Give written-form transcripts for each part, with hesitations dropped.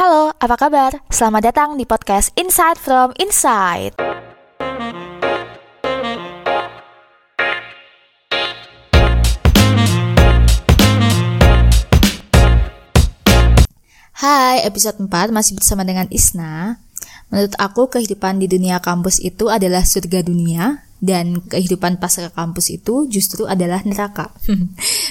Halo, apa kabar? Selamat datang di podcast Insight from Inside. Hai, episode 4 masih bersama dengan Isna. Menurut aku, kehidupan di dunia kampus itu adalah surga dunia, dan kehidupan pasca kampus itu justru adalah neraka.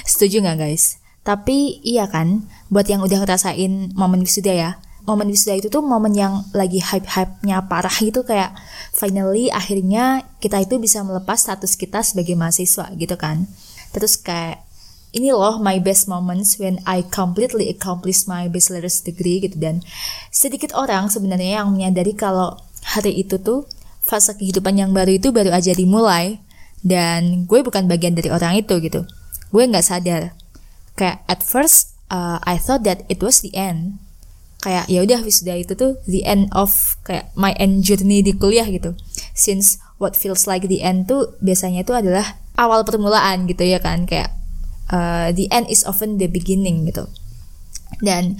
Setuju nggak, guys? Tapi iya kan, buat yang udah ngerasain momen wisuda ya. Momen wisuda itu tuh momen yang lagi hype-hype-nya parah gitu, kayak finally akhirnya kita itu bisa melepas status kita sebagai mahasiswa gitu kan. Terus kayak ini loh my best moments when I completely accomplished my bachelor's degree gitu, dan sedikit orang sebenarnya yang menyadari kalau hari itu tuh fase kehidupan yang baru itu baru aja dimulai, dan gue bukan bagian dari orang itu gitu. Gue nggak sadar. Kayak at first I thought that it was the end. Kayak ya udah wisuda itu tuh the end of kayak my end journey di kuliah gitu. Since what feels like the end tuh biasanya itu adalah awal permulaan gitu ya kan, kayak the end is often the beginning gitu. Dan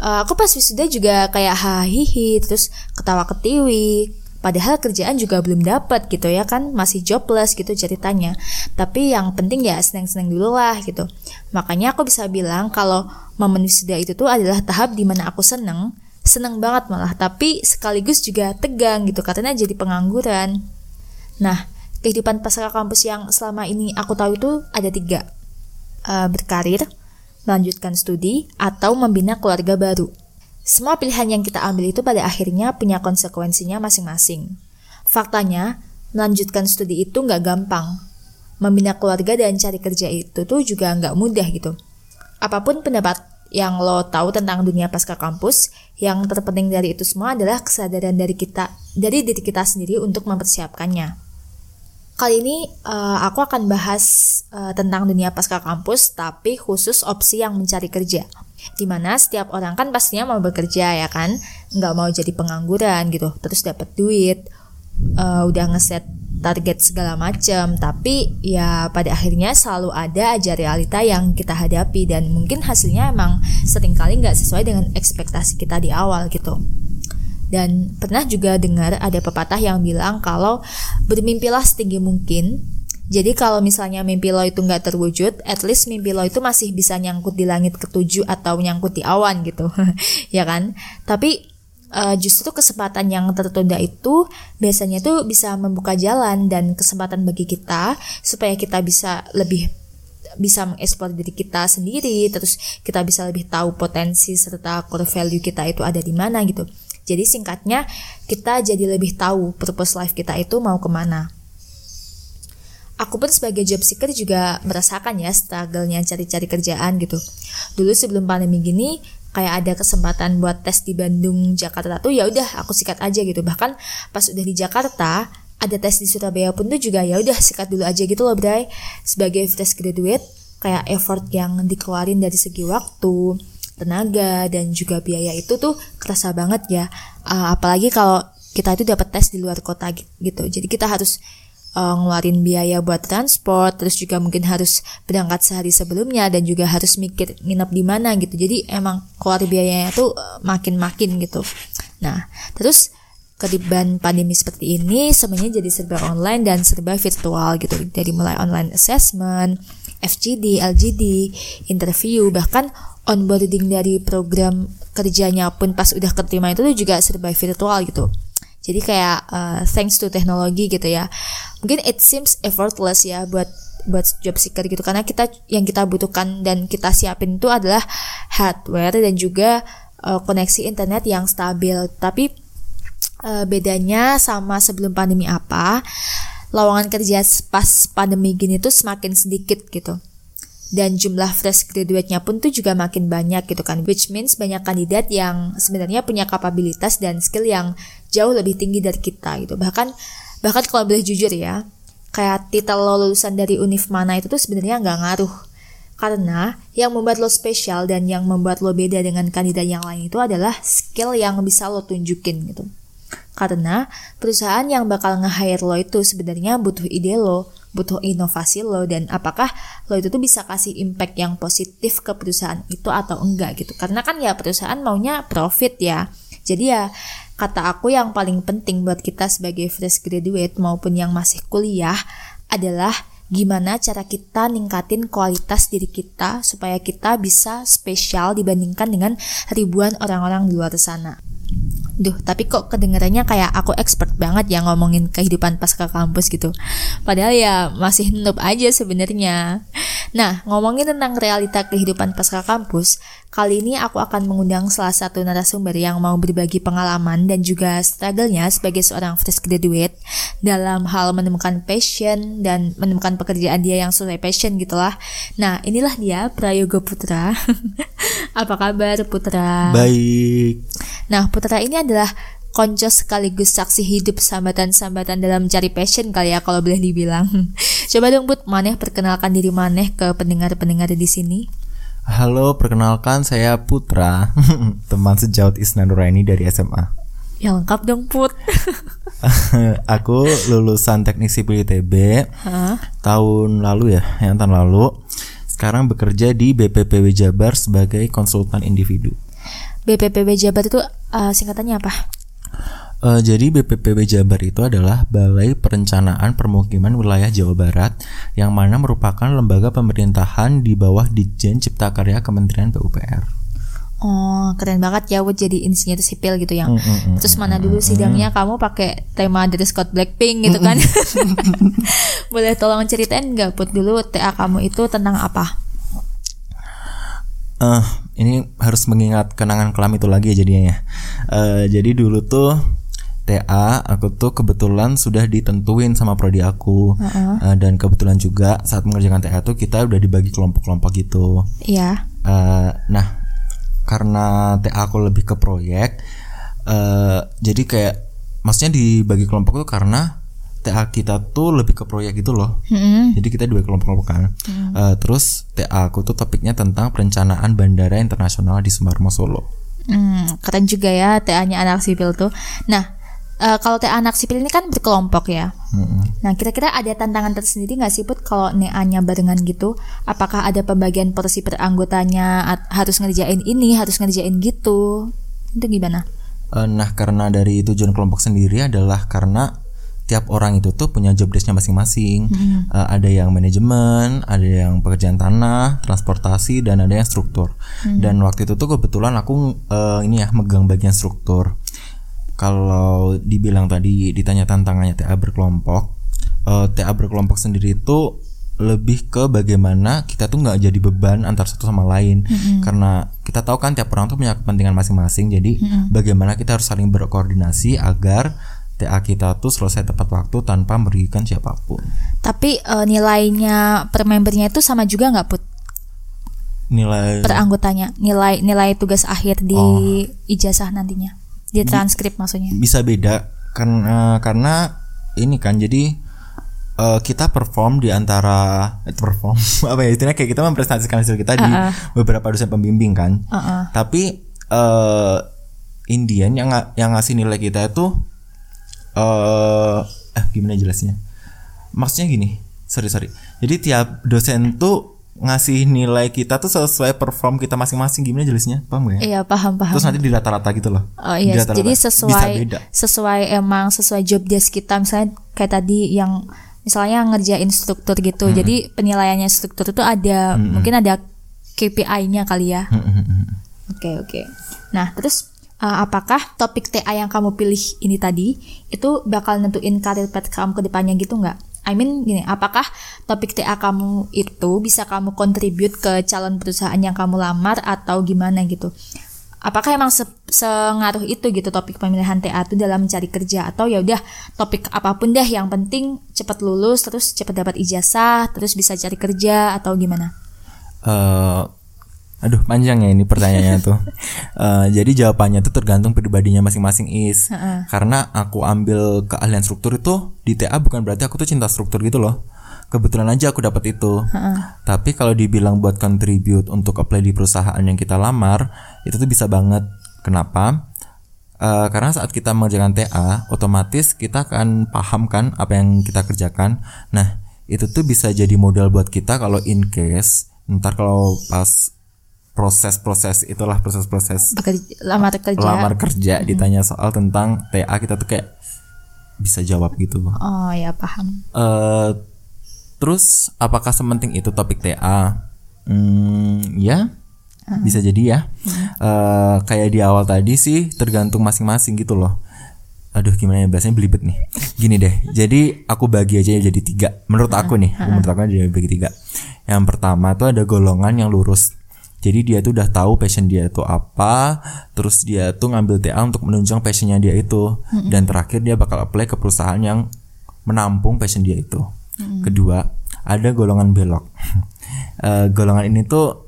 aku pas wisuda juga kayak hahihi terus ketawa ketiwi. Padahal kerjaan juga belum dapat gitu ya kan, masih jobless gitu ceritanya. Tapi yang penting ya seneng-seneng dulu lah gitu. Makanya aku bisa bilang kalau momen wisuda itu tuh adalah tahap dimana aku seneng banget malah, tapi sekaligus juga tegang gitu karena jadi pengangguran. Nah, kehidupan pasca kampus yang selama ini aku tahu itu ada 3, berkarir, melanjutkan studi, atau membina keluarga baru. Semua pilihan yang kita ambil itu pada akhirnya punya konsekuensinya masing-masing. Faktanya, melanjutkan studi itu nggak gampang. Membina keluarga dan cari kerja itu tuh juga nggak mudah gitu. Apapun pendapat yang lo tahu tentang dunia pasca kampus, yang terpenting dari itu semua adalah kesadaran dari diri kita sendiri untuk mempersiapkannya. Kali ini aku akan bahas tentang dunia pasca kampus, tapi khusus opsi yang mencari kerja. Dimana setiap orang kan pastinya mau bekerja ya kan, nggak mau jadi pengangguran gitu, terus dapat duit, udah ngeset target segala macam, tapi ya pada akhirnya selalu ada aja realita yang kita hadapi, dan mungkin hasilnya emang seringkali nggak sesuai dengan ekspektasi kita di awal gitu. Dan pernah juga dengar ada pepatah yang bilang kalau bermimpilah setinggi mungkin. Jadi kalau misalnya mimpi lo itu nggak terwujud, at least mimpi lo itu masih bisa nyangkut di langit ketujuh atau nyangkut di awan gitu, ya kan? Tapi justru kesempatan yang tertunda itu biasanya tuh bisa membuka jalan dan kesempatan bagi kita supaya kita bisa lebih bisa mengeksplor diri kita sendiri, terus kita bisa lebih tahu potensi serta core value kita itu ada di mana gitu. Jadi singkatnya kita jadi lebih tahu purpose life kita itu mau kemana. Aku pun sebagai job seeker juga merasakan ya struggle-nya cari-cari kerjaan gitu. Dulu sebelum pandemi gini, kayak ada kesempatan buat tes di Bandung, Jakarta tuh ya udah aku sikat aja gitu. Bahkan pas udah di Jakarta, ada tes di Surabaya pun tuh juga ya udah sikat dulu aja gitu loh, Bray. Sebagai fresh graduate, kayak effort yang dikeluarin dari segi waktu, tenaga, dan juga biaya itu tuh kerasa banget ya. Apalagi kalau kita itu dapat tes di luar kota gitu. Jadi kita harus ngeluarin biaya buat transport, terus juga mungkin harus berangkat sehari sebelumnya, dan juga harus mikir nginep di mana gitu. Jadi emang keluar biayanya tuh makin-makin gitu. Nah, terus ketiban pandemi seperti ini semuanya jadi serba online dan serba virtual gitu. Dari mulai online assessment, FGD, LGD, interview, bahkan onboarding dari program kerjanya pun pas udah keterima itu juga serba virtual gitu. Jadi kayak thanks to teknologi gitu ya. Mungkin it seems effortless ya buat job seeker gitu, karena yang kita butuhkan dan kita siapin itu adalah hardware dan juga koneksi internet yang stabil. Tapi bedanya sama sebelum pandemi apa? Lowongan kerja pas pandemi gini tuh semakin sedikit gitu. Dan jumlah fresh graduate-nya pun tuh juga makin banyak gitu kan, which means banyak kandidat yang sebenarnya punya kapabilitas dan skill yang jauh lebih tinggi dari kita gitu. Bahkan kalau boleh jujur ya, kayak titel lo lulusan dari univ mana itu tuh sebenarnya nggak ngaruh, karena yang membuat lo spesial dan yang membuat lo beda dengan kandidat yang lain itu adalah skill yang bisa lo tunjukin gitu. Karena perusahaan yang bakal nge-hire lo itu sebenarnya butuh ide lo, butuh inovasi lo, dan apakah lo itu tuh bisa kasih impact yang positif ke perusahaan itu atau enggak gitu. Karena kan ya perusahaan maunya profit ya. Jadi ya kata aku yang paling penting buat kita sebagai fresh graduate maupun yang masih kuliah adalah gimana cara kita ningkatin kualitas diri kita supaya kita bisa spesial dibandingkan dengan ribuan orang-orang di luar sana. Duh, tapi kok kedengarannya kayak aku expert banget ya ngomongin kehidupan pasca kampus gitu. Padahal ya masih noob aja sebenarnya. Nah, ngomongin tentang realita kehidupan pasca kampus, kali ini aku akan mengundang salah satu narasumber yang mau berbagi pengalaman dan juga struggle-nya sebagai seorang fresh graduate dalam hal menemukan passion dan menemukan pekerjaan dia yang sesuai passion gitulah. Nah, inilah dia Prayogo Putra. Apa kabar Putra? Baik. Nah, Putra ini adalah konco sekaligus saksi hidup sambatan-sambatan dalam mencari passion kali ya kalau boleh dibilang. Coba dong Put, maneh perkenalkan diri maneh ke pendengar-pendengar di sini. Halo, perkenalkan saya Putra, teman sejawat Isna Nuraini dari SMA. Ya lengkap dong Put. Aku lulusan teknik sipil ITB tahun lalu. Sekarang bekerja di BPPW Jabar sebagai konsultan individu. BPPW Jabar itu singkatannya apa? Jadi BPPW Jabar itu adalah Balai Perencanaan Permukiman Wilayah Jawa Barat, yang mana merupakan lembaga pemerintahan di bawah Ditjen Cipta Karya Kementerian PUPR. Oh, keren banget ya buat jadi insinyur sipil gitu yang. Terus mana dulu sidangnya kamu pakai tema dress code Blackpink gitu kan? Boleh tolong ceritain nggak Put dulu TA kamu itu tentang apa? Ini harus mengingat kenangan kelam itu lagi ya jadinya ya. Jadi dulu tuh TA aku tuh kebetulan sudah ditentuin sama prodi aku. Dan kebetulan juga saat mengerjakan TA tuh kita udah dibagi kelompok-kelompok gitu. Iya. Nah, karena TA aku lebih ke proyek, jadi kayak maksudnya dibagi kelompok tuh karena TA kita tuh lebih ke proyek gitu loh. Jadi kita dua kelompok-kelompok kan. Terus TA aku tuh topiknya tentang perencanaan bandara internasional di Sumarmo Solo. Keren juga ya TA-nya anak sipil tuh. Nah, kalau TA anak sipil ini kan berkelompok ya. Nah, kira-kira ada tantangan tersendiri nggak sih Put kalau NEA-nya barengan gitu? Apakah ada pembagian porsi per anggotanya? Harus ngerjain ini, harus ngerjain gitu. Itu gimana? Nah, karena dari tujuan kelompok sendiri adalah karena tiap orang itu tuh punya job desk-nya masing-masing. Ada yang manajemen, ada yang pekerjaan tanah, transportasi, dan ada yang struktur. Dan waktu itu tuh kebetulan aku megang bagian struktur. Kalau dibilang tadi ditanya tantangannya TA berkelompok, TA berkelompok sendiri itu lebih ke bagaimana kita tuh nggak jadi beban antar satu sama lain. Karena kita tahu kan tiap orang tuh punya kepentingan masing-masing. Jadi bagaimana kita harus saling berkoordinasi agar TA kita tuh selesai tepat waktu tanpa merugikan siapapun. Tapi nilainya per membernya itu sama juga nggak Put? Nilai per anggotanya, nilai tugas akhir di ijazah nantinya, di transkrip maksudnya? Bisa beda karena ini kan jadi. Kita perform di antara kayak kita mempresentasikan hasil kita di beberapa dosen pembimbing kan. Tapi Indian yang ngasih nilai kita itu gimana jelasnya? Maksudnya gini, sorry. Jadi tiap dosen tuh ngasih nilai kita tuh sesuai perform kita masing-masing, gimana jelasnya? Paham gak ya? Iya, paham. Terus nanti di rata-rata gitu loh. Oh iya, rata-rata. Jadi sesuai job desk kita, misalnya kayak tadi yang misalnya ngerjain struktur gitu. Jadi penilaiannya struktur itu ada mungkin ada KPI-nya kali ya. Oke. Nah, terus apakah topik TA yang kamu pilih ini tadi itu bakal nentuin karir path kamu ke depannya gitu nggak? I mean gini, apakah topik TA kamu itu bisa kamu contribute ke calon perusahaan yang kamu lamar atau gimana gitu? Apakah emang sengaruh itu gitu topik pemilihan TA itu dalam mencari kerja, atau ya udah topik apapun deh yang penting cepat lulus terus cepat dapat ijazah terus bisa cari kerja atau gimana? Aduh, panjang ya ini pertanyaannya tuh. Jadi jawabannya tuh tergantung pribadinya masing-masing is. Karena aku ambil keahlian struktur itu di TA bukan berarti aku tuh cinta struktur gitu loh. Kebetulan aja aku dapat itu. Tapi kalau dibilang buat contribute untuk apply di perusahaan yang kita lamar, itu tuh bisa banget. Kenapa? Karena saat kita mengerjakan TA, otomatis kita akan paham kan apa yang kita kerjakan. Nah, itu tuh bisa jadi modal buat kita kalau in case ntar kalau pas proses lamar kerja ditanya soal tentang TA, kita tuh kayak bisa jawab gitu. Oh ya, paham. Terus apakah sementing itu topik TA? Ya, bisa jadi ya. Kayak di awal tadi sih tergantung masing-masing gitu loh. Aduh, gimana ya bahasanya, belibet nih. Gini deh, jadi aku bagi aja jadi 3. Menurut aku nih, menurut aku jadi bagi 3. Yang pertama tuh ada golongan yang lurus. Jadi dia tuh udah tahu passion dia tuh apa, terus dia tuh ngambil TA untuk menunjang passionnya dia itu. Dan terakhir dia bakal apply ke perusahaan yang menampung passion dia itu. Kedua, ada golongan belok. Golongan ini tuh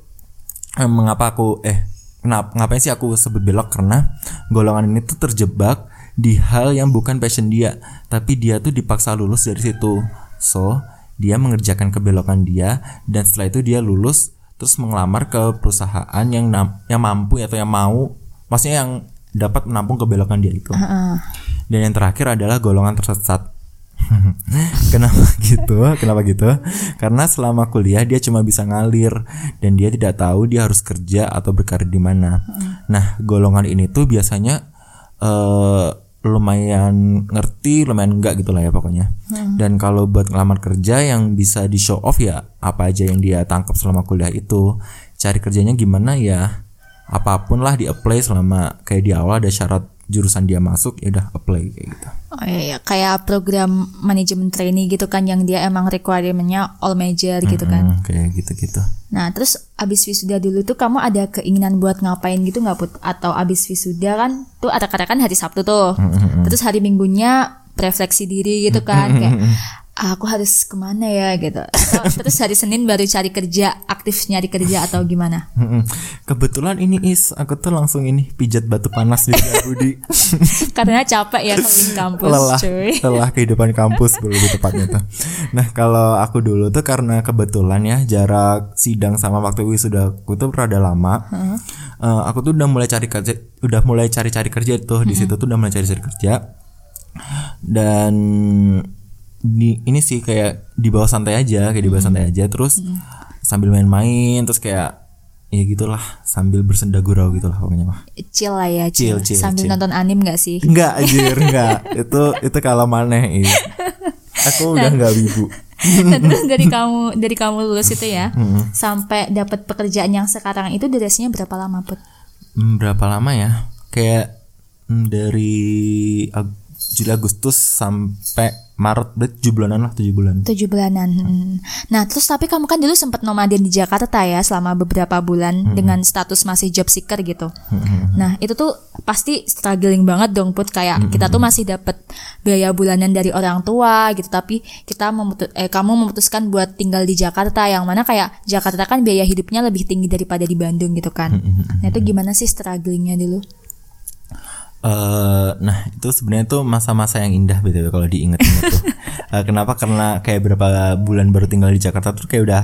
ngapain sih aku sebut belok? Karena golongan ini tuh terjebak di hal yang bukan passion dia, tapi dia tuh dipaksa lulus dari situ. So, dia mengerjakan kebelokan dia, dan setelah itu dia lulus terus mengelamar ke perusahaan yang mampu atau yang mau, maksudnya yang dapat menampung kebelokan dia itu. Dan yang terakhir adalah golongan tersesat. Kenapa gitu? Karena selama kuliah dia cuma bisa ngalir dan dia tidak tahu dia harus kerja atau berkarir di mana. Nah, golongan ini tuh biasanya lumayan ngerti, lumayan enggak gitu lah ya pokoknya. Dan kalau buat ngelamar kerja yang bisa di show off ya apa aja yang dia tangkap selama kuliah itu. Cari kerjanya gimana ya, apapun lah di apply, selama kayak di awal ada syarat jurusan dia masuk, ya udah apply kayak gitu. Oh iya, kayak program manajemen trainee gitu kan, yang dia emang requirement-nya all major gitu kan. Kayak gitu-gitu. Nah, terus abis wisuda dulu tuh kamu ada keinginan buat ngapain gitu nggak, Put? Atau abis wisuda kan tuh kadang-kadang hari Sabtu tuh, terus hari Minggunya refleksi diri gitu kan, kayak aku harus kemana ya gitu. Terus hari Senin baru cari kerja, aktif nyari kerja atau gimana? Kebetulan ini aku tuh langsung ini pijat batu panas di Budi. Karena capek ya kalau di kampus, lelah kehidupan kampus lebih tepatnya tuh. Nah, kalau aku dulu tuh karena kebetulan ya jarak sidang sama waktu wisudaku tuh rada lama. Aku tuh udah mulai cari kerja, tuh di situ tuh udah mulai cari kerja. Dan ini sih kayak dibawa santai aja, terus sambil main-main, terus kayak ya gitulah, sambil bersenda gurau gitulah pokoknya mah. Chill lah ya, chill. Sambil nonton anime enggak sih? Enggak, anjir, enggak. Itu kalau maneh. Aku udah enggak wibu. Terus dari kamu lulus itu ya, sampai dapat pekerjaan yang sekarang itu durasinya berapa lama, Put? Berapa lama ya? Kayak dari Juli, Agustus sampai Maret, 7 bulanan. Nah, terus tapi kamu kan dulu sempat nomaden di Jakarta ya selama beberapa bulan dengan status masih job seeker gitu. Nah, itu tuh pasti struggling banget dong, Put, kayak kita tuh masih dapat biaya bulanan dari orang tua gitu, tapi kita kamu memutuskan buat tinggal di Jakarta, yang mana kayak Jakarta kan biaya hidupnya lebih tinggi daripada di Bandung gitu kan. Nah, itu gimana sih strugglingnya dulu? Nah, itu sebenarnya tuh masa-masa yang indah btw kalau diinget-inget tuh. Kenapa? Karena kayak berapa bulan baru tinggal di Jakarta tuh kayak udah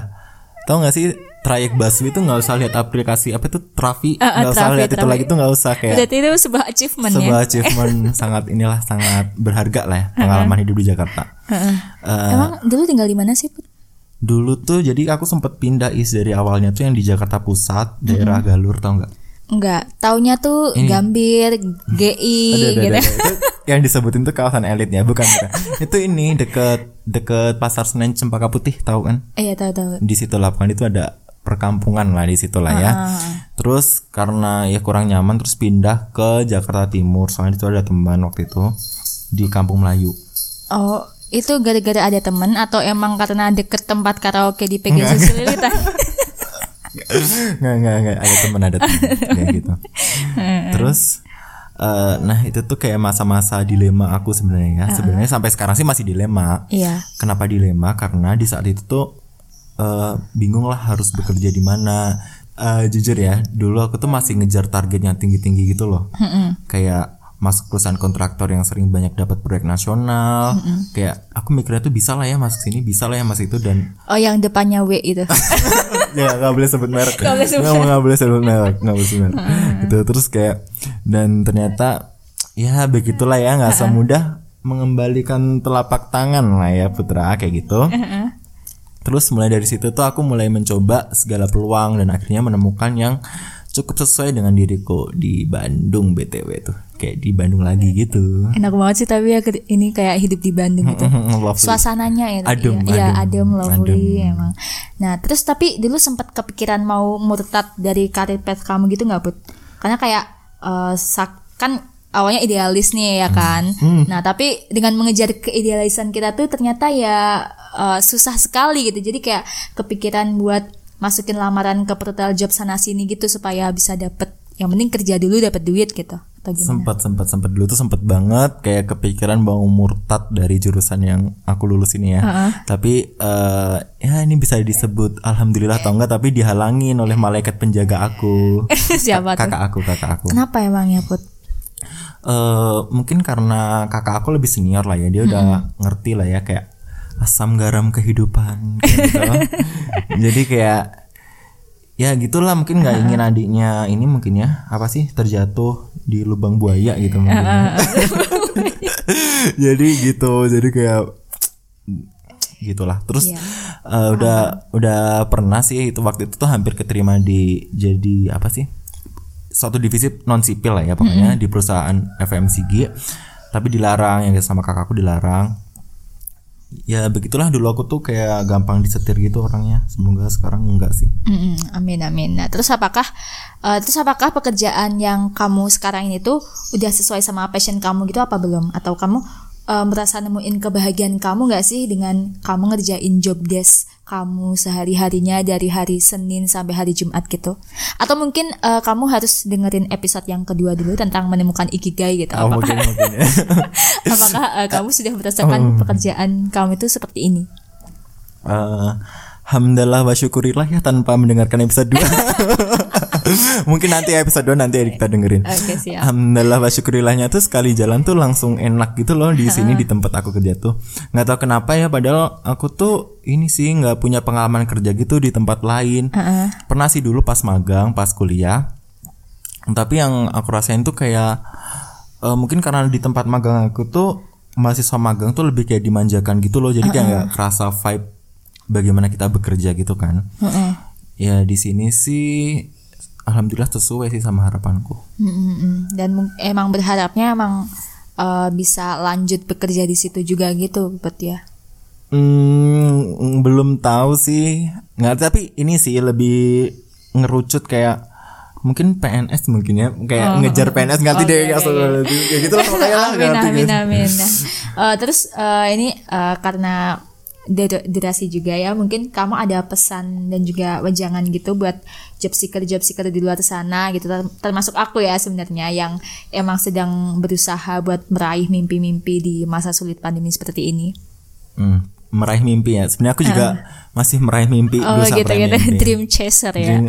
tau nggak sih trayek busway itu nggak usah lihat aplikasi apa itu Trafi, nggak usah lihat itu lagi, itu nggak usah, kayak itu sebuah achievement sangat inilah, sangat berharga lah ya, pengalaman hidup di Jakarta. Emang dulu tinggal di mana sih, Put? Dulu tuh jadi aku sempat pindah dari awalnya tuh yang di Jakarta Pusat, daerah Galur, tau nggak? Enggak, taunya tuh ini. Gambir, GI gitu. Yang disebutin tuh kawasan elit ya, bukan. Itu ini deket Pasar Senen Cempaka Putih, tahu kan? Iya, tahu. Di situ lapangan itu ada perkampungan lah di situ lah ya. Terus karena ya kurang nyaman, terus pindah ke Jakarta Timur. Soalnya itu ada teman waktu itu di Kampung Melayu. Oh, itu gara-gara ada teman atau emang karena deket tempat karaoke di PG Susililitan? Nggak, ada temen kayak gitu. Terus nah itu tuh kayak masa-masa dilema aku sebenarnya ya. Sebenarnya sampai sekarang sih masih dilema. Iya. Kenapa dilema? Karena di saat itu tuh bingung lah harus bekerja di mana. Jujur ya, dulu aku tuh masih ngejar target yang tinggi-tinggi gitu loh. Kayak masuk perusahaan kontraktor yang sering banyak dapat proyek nasional. Kayak aku mikirnya tuh bisa lah ya masuk sini, bisa lah ya masuk itu, dan oh yang depannya W itu. Ya nggak boleh sebut merek. Nggak boleh sebut merek. Itu terus kayak, dan ternyata ya begitulah ya, nggak semudah mengembalikan telapak tangan lah ya, Putra, kayak gitu. Terus mulai dari situ tuh aku mulai mencoba segala peluang dan akhirnya menemukan yang cukup sesuai dengan diriku di Bandung BTW tuh. Kayak di Bandung lagi gitu. Enak banget sih tapi ya ini kayak hidup di Bandung gitu. Suasananya ya. Adem, lovely emang. Nah, terus tapi dulu sempat kepikiran mau murtad dari karir pet kamu gitu enggak, Put? Karena kayak kan awalnya idealis nih ya kan. Nah, tapi dengan mengejar keidealisan kita tuh ternyata ya susah sekali gitu. Jadi kayak kepikiran buat masukin lamaran ke portal job sana sini gitu supaya bisa dapet, yang penting kerja dulu dapet duit gitu, atau gimana? Sempat dulu tuh sempet banget kayak kepikiran mau murtad dari jurusan yang aku lulus ini ya. Tapi ya ini bisa disebut alhamdulillah atau enggak, tapi dihalangin oleh malaikat penjaga aku. Siapa tuh? Kakak aku. Kenapa emangnya, Put? Mungkin karena kakak aku lebih senior lah ya, dia udah ngerti lah ya kayak asam garam kehidupan kayak gitu. Jadi kayak ya gitulah, mungkin nggak ingin adiknya ini mungkin ya apa sih terjatuh di lubang buaya gitu mungkin. Jadi gitu, jadi kayak gitulah. Terus udah pernah sih itu, waktu itu tuh hampir keterima di jadi apa sih suatu divisi non sipil lah ya pokoknya di perusahaan FMCG, tapi dilarang ya sama kakakku dilarang. Ya begitulah, dulu aku tuh kayak gampang disetir gitu orangnya. Semoga sekarang enggak sih. Amin. Nah, terus apakah pekerjaan yang kamu sekarang ini tuh udah sesuai sama passion kamu gitu apa belum? Atau kamu merasa nemuin kebahagiaan kamu enggak sih dengan kamu ngerjain job desk kamu sehari-harinya dari hari Senin sampai hari Jumat gitu? Atau mungkin kamu harus dengerin episode yang kedua dulu tentang menemukan ikigai gitu. Mungkin. Apakah kamu sudah merasakan pekerjaan kamu itu seperti ini? Alhamdulillah wa syukurilah ya, tanpa mendengarkan episode 2. Mungkin nanti episode 2 nanti kita dengerin. Siap. Alhamdulillah wa syukurilahnya tuh sekali jalan tuh langsung enak gitu loh di sini di tempat aku kerja tuh. Enggak tahu kenapa ya, padahal aku tuh ini sih enggak punya pengalaman kerja gitu di tempat lain. Pernah sih dulu pas magang, pas kuliah. Tapi yang aku rasain tuh kayak mungkin karena di tempat magang aku tuh mahasiswa magang tuh lebih kayak dimanjakan gitu loh. Jadi kayak enggak kerasa vibe bagaimana kita bekerja gitu kan. Ya di sini sih alhamdulillah sesuai sih sama harapanku. Dan emang berharapnya emang bisa lanjut bekerja di situ juga gitu, Bet ya. Belum tahu sih. Nggak, tapi ini sih lebih ngerucut kayak mungkin PNS mungkin ya, kayak ngejar PNS ganti deh kayak gitu lah pokoknya lah. Amin. Terus ini karena durasi juga ya, mungkin kamu ada pesan dan juga wejangan gitu buat job seeker di luar sana gitu, termasuk aku ya sebenarnya yang emang sedang berusaha buat meraih mimpi-mimpi di masa sulit pandemi seperti ini. Meraih mimpi ya, sebenarnya aku juga masih meraih mimpi. Gitu. Dream chaser ya.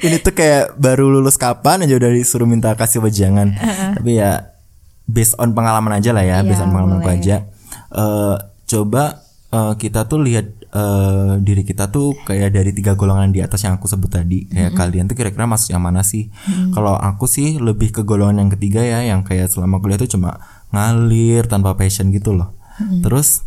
Ini tuh kayak baru lulus kapan aja udah disuruh minta kasih wejangan. Tapi ya based on pengalaman aja lah ya, based on pengalaman aku aja. Coba kita tuh lihat diri kita tuh kayak dari 3 golongan di atas yang aku sebut tadi. Kayak kalian tuh kira-kira masuk yang mana sih? Kalau aku sih lebih ke golongan yang ketiga ya, yang kayak selama kuliah tuh cuma ngalir tanpa passion gitu loh. Terus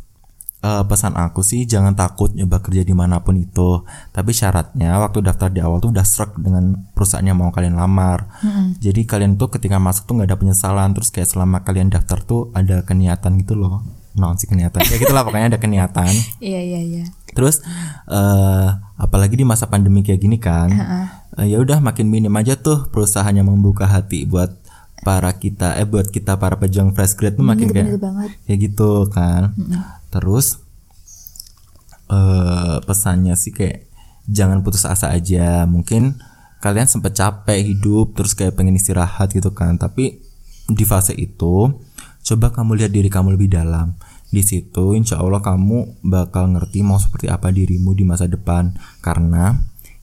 pesan aku sih jangan takut nyoba kerja dimanapun itu. Tapi syaratnya waktu daftar di awal tuh udah struck dengan perusahaan yang mau kalian lamar. Jadi kalian tuh ketika masuk tuh gak ada penyesalan. Terus kayak selama kalian daftar tuh ada keniatan gitu loh. Keniatan ya gitulah pokoknya ada keniatan. Iya. Terus apalagi di masa pandemi kayak gini kan, ya udah makin minim aja tuh perusahaan yang membuka hati buat buat kita para pejuang fresh grade tuh makin kayak ya gitu kan. Terus pesannya sih kayak jangan putus asa aja. Mungkin kalian sempat capek hidup terus kayak pengen istirahat gitu kan, tapi di fase itu coba kamu lihat diri kamu lebih dalam. Di situ insya Allah kamu bakal ngerti mau seperti apa dirimu di masa depan. Karena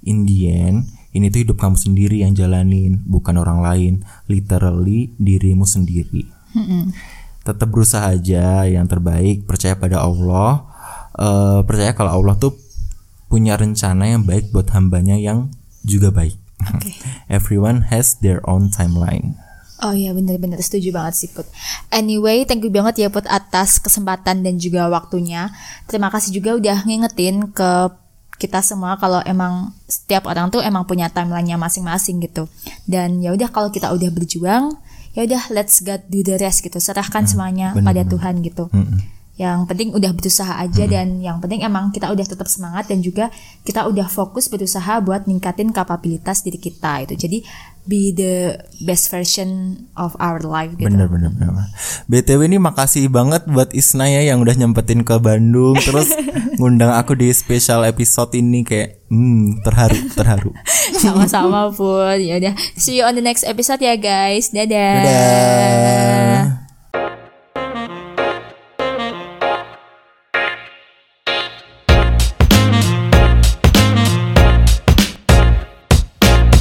in the end, ini tuh hidup kamu sendiri yang jalanin, bukan orang lain. Literally dirimu sendiri. Tetap berusaha aja yang terbaik. Percaya pada Allah. Percaya kalau Allah tuh punya rencana yang baik buat hambanya yang juga baik. Everyone has their own timeline. Oh iya, benar-benar setuju banget sih Put. Anyway, thank you banget ya Put atas kesempatan dan juga waktunya. Terima kasih juga udah ngingetin ke kita semua kalau emang setiap orang tuh emang punya timeline-nya masing-masing gitu. Dan ya udah kalau kita udah berjuang, ya udah let's God do the rest gitu. Serahkan semuanya pada Tuhan gitu. Yang penting udah berusaha aja dan yang penting emang kita udah tetap semangat dan juga kita udah fokus berusaha buat ningkatin kapabilitas diri kita itu. Jadi be the best version of our life gitu. Bener. BTW ini makasih banget buat Isna ya yang udah nyempetin ke Bandung terus ngundang aku di special episode ini, kayak terharu. Sama-sama Put. Ya udah, see you on the next episode ya guys. Dadah.